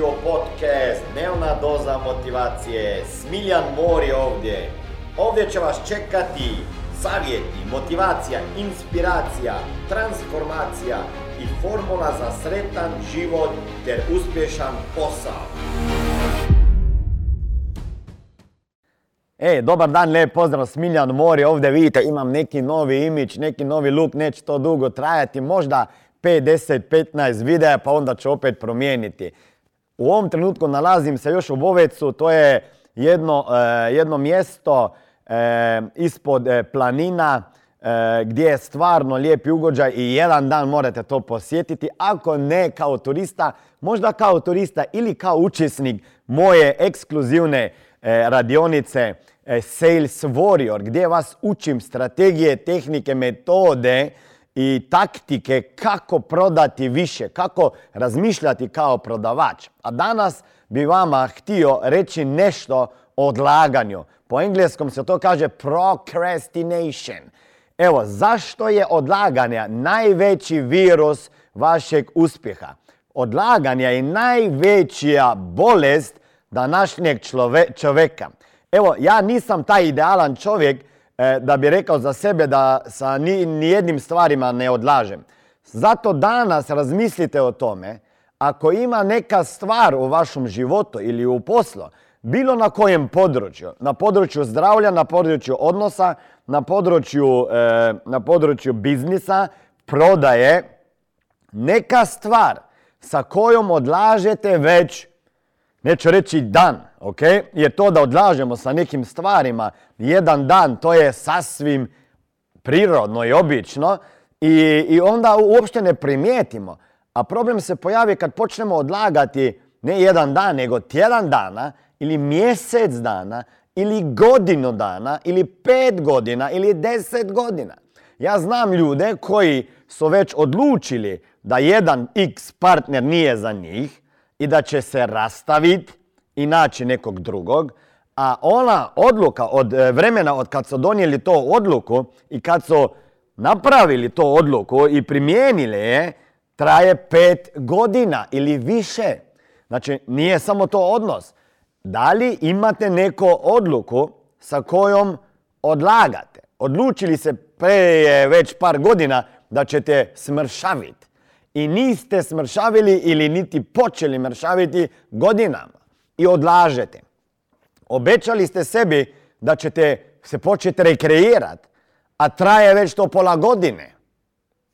dobrodošli u podcast Dnevna doza motivacije. Smiljan Mori ovdje. Ovdje će vas čekati savjeti, motivacija, inspiracija, transformacija i formula za sretan život ter uspješan posao. Dobar dan, lijep pozdrav, Smiljan Mori. Ovdje vidite, imam neki novi imidž, neki novi look, neće to dugo trajati, možda 5-10-15 videa, pa onda ću opet promijeniti. U ovom trenutku nalazim se još u Bovecu, to je jedno mjesto ispod planina gdje je stvarno lijepi ugođaj i jedan dan morate to posjetiti. Ako ne kao turista, možda kao turista ili kao učesnik moje ekskluzivne radionice Sales Warrior, gdje vas učim strategije, tehnike, metode i taktike kako prodati više, kako razmišljati kao prodavač. A danas bi vama htio reći nešto o odlaganju. Po engleskom se to kaže procrastination. Evo, zašto je odlaganje najveći virus vašeg uspjeha? Odlaganje je najveća bolest današnjeg čovjeka. Evo, ja nisam taj idealan čovjek da bi rekao za sebe da sa nijednim stvarima ne odlažem. Zato danas razmislite o tome, ako ima neka stvar u vašem životu ili u poslu, bilo na kojem području, na području zdravlja, na području odnosa, na području biznisa, prodaje, neka stvar sa kojom odlažete već, neću reći dan, ok? Jer to da odlažemo sa nekim stvarima jedan dan, to je sasvim prirodno i obično i onda uopšte ne primijetimo. A problem se pojavi kad počnemo odlagati ne jedan dan, nego tjedan dana ili mjesec dana ili godinu dana ili 5 godina ili 10 godina. Ja znam ljude koji su već odlučili da jedan X partner nije za njih i da će se rastaviti i naći nekog drugog, a ona odluka od vremena od kad su donijeli to odluku i kad su napravili to odluku i primijenili je, traje 5 godina ili više. Znači, nije samo to odnos. Da li imate neku odluku sa kojom odlagate? Odlučili se prije već par godina da ćete smršaviti. I niste smršavili ili niti počeli mršaviti godinama i odlažete. Obećali ste sebi da ćete se početi rekreirati, a traje već to pola godine.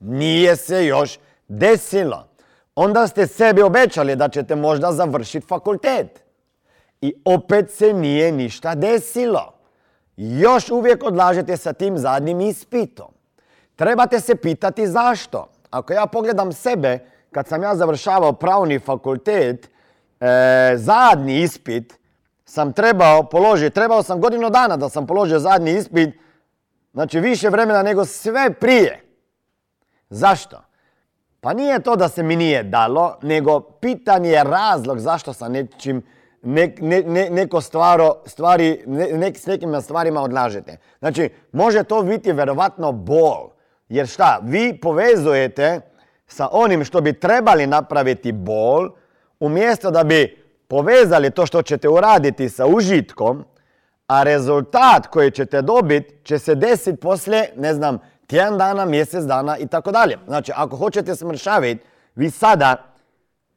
Nije se još desilo. Onda ste sebi obećali da ćete možda završiti fakultet. I opet se nije ništa desilo. Još uvijek odlažete sa tim zadnjim ispitom. Trebate se pitati zašto. Ako ja pogledam sebe, kad sam ja završavao pravni fakultet, zadnji ispit sam trebao položiti. Trebao sam godinu dana da sam položio zadnji ispit, znači više vremena nego sve prije. Zašto? Pa nije to da se mi nije dalo, nego pitanje je razlog zašto sam nekim stvarima odlažete. Znači, može to biti vjerovatno bol. Jer šta, vi povezujete sa onim što bi trebali napraviti bol, umjesto da bi povezali to što ćete uraditi sa užitkom, a rezultat koji ćete dobiti će se desiti poslije, tjedan dana, mjesec dana i tako dalje. Znači, ako hoćete smršaviti, vi sada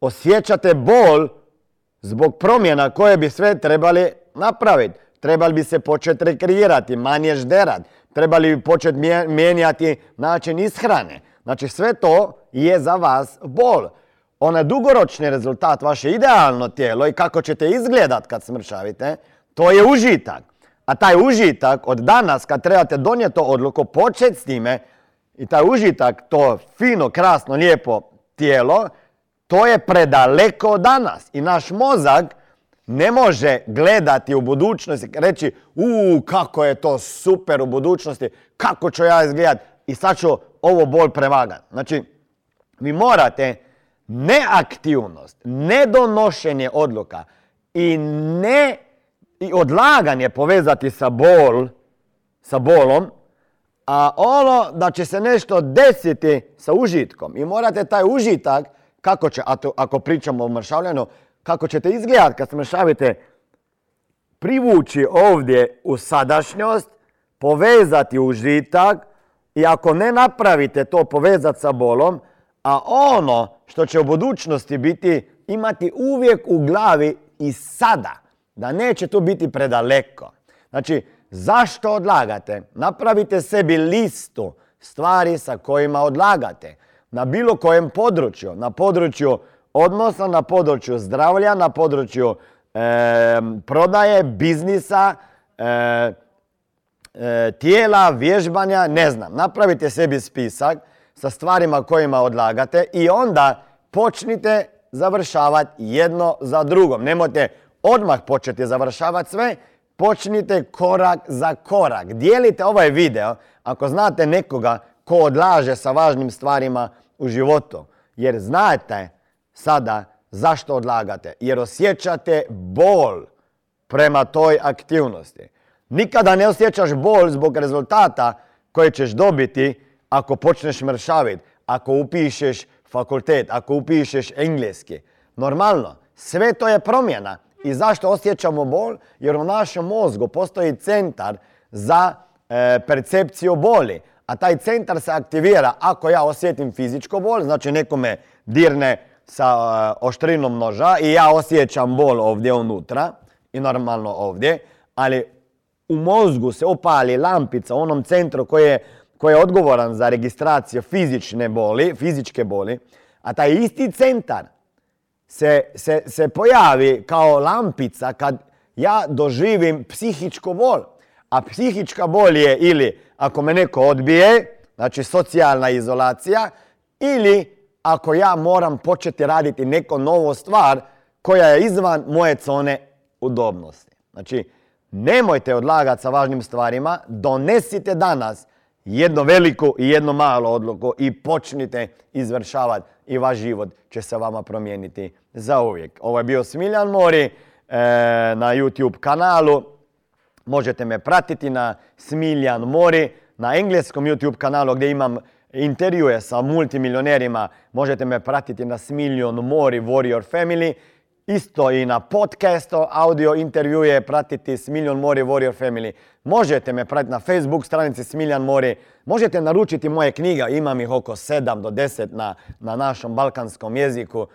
osjećate bol zbog promjena koje bi sve trebali napraviti. Trebali bi se početi rekreirati, manje žderati. Trebali bi početi mijenjati način ishrane. Znači, sve to je za vas bol. Onaj dugoročni rezultat, vaše idealno tijelo i kako ćete izgledati kad smršavite, to je užitak. A taj užitak od danas kad trebate donijeti odluku, početi s time i taj užitak, to fino, krasno, lijepo tijelo, to je predaleko danas. I naš mozak ne može gledati u budućnost i reći kako je to super u budućnosti, kako ću ja izgledati i sad ću ovo bol premagati. Znači, vi morate neaktivnost, nedonošenje odluka i odlaganje povezati sa bolom, a ono da će se nešto desiti sa užitkom. I morate taj užitak, ako pričamo o mršavljenju, kako ćete izgledati kad smršavite, privući ovdje u sadašnjost, povezati užitak i ako ne napravite to povezati sa bolom, a ono što će u budućnosti biti imati uvijek u glavi i sada, da neće to biti predaleko. Znači, zašto odlagate? Napravite sebi listu stvari sa kojima odlagate. Na bilo kojem području, na području odnosa, na području zdravlja, na području prodaje, biznisa, tijela, vježbanja, ne znam. Napravite sebi spisak sa stvarima kojima odlagate i onda počnite završavati jedno za drugom. Nemojte odmah početi završavati sve, počnite korak za korak. Dijelite ovaj video ako znate nekoga ko odlaže sa važnim stvarima u životu. Jer znate sada zašto odlagate. Jer osjećate bol prema toj aktivnosti. Nikada ne osjećaš bol zbog rezultata koje ćeš dobiti ako počneš mršaviti, ako upišeš fakultet, ako upišeš engleski. Normalno, sve to je promjena. I zašto osjećamo bol? Jer u našem mozgu postoji centar za percepciju boli. A taj centar se aktivira ako ja osjetim fizičku bol, znači neko me dirne sa oštrinom noža i ja osjećam bol ovdje unutra i normalno ovdje, ali u mozgu se opali lampica u onom centru koji je odgovoran za registraciju fizičke boli, a taj isti centar se pojavi kao lampica kad ja doživim psihičku bol. A psihička bol je ili ako me neko odbije, znači socijalna izolacija, ili ako ja moram početi raditi neku novu stvar koja je izvan moje zone udobnosti. Znači, nemojte odlagati sa važnim stvarima, donesite danas jednu veliku i jednu malu odluku i počnite izvršavati i vaš život će se vama promijeniti zauvijek. Ovo je bio Smiljan Mori na YouTube kanalu. Možete me pratiti na Smiljan Mori, na engleskom YouTube kanalu gdje imam intervjue sa multimilionerima. Možete me pratiti na Smiljan Mori Warrior Family. Isto i na podcastu, audio intervjue, pratiti Smiljan Mori Warrior Family. Možete me pratiti na Facebook stranici Smiljan Mori. Možete naručiti moje knjige, imam ih oko 7 do 10 na našom balkanskom jeziku.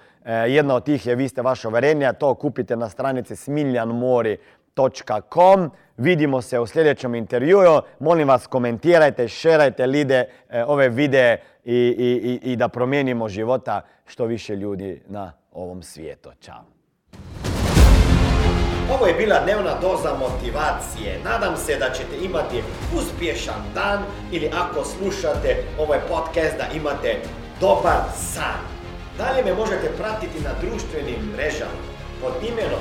Jedna od tih je Vi ste vaša uvjerenja, to kupite na stranici smiljanmori.com. Vidimo se u sljedećem intervjuu. Molim vas, komentirajte, šerajte ove videe i da promijenimo života što više ljudi na ovom svijetu. Ćao! Ovo je bila dnevna doza motivacije. Nadam se da ćete imati uspješan dan ili ako slušate ovaj podcast da imate dobar san. Dalje me možete pratiti na društvenim mrežama pod imenom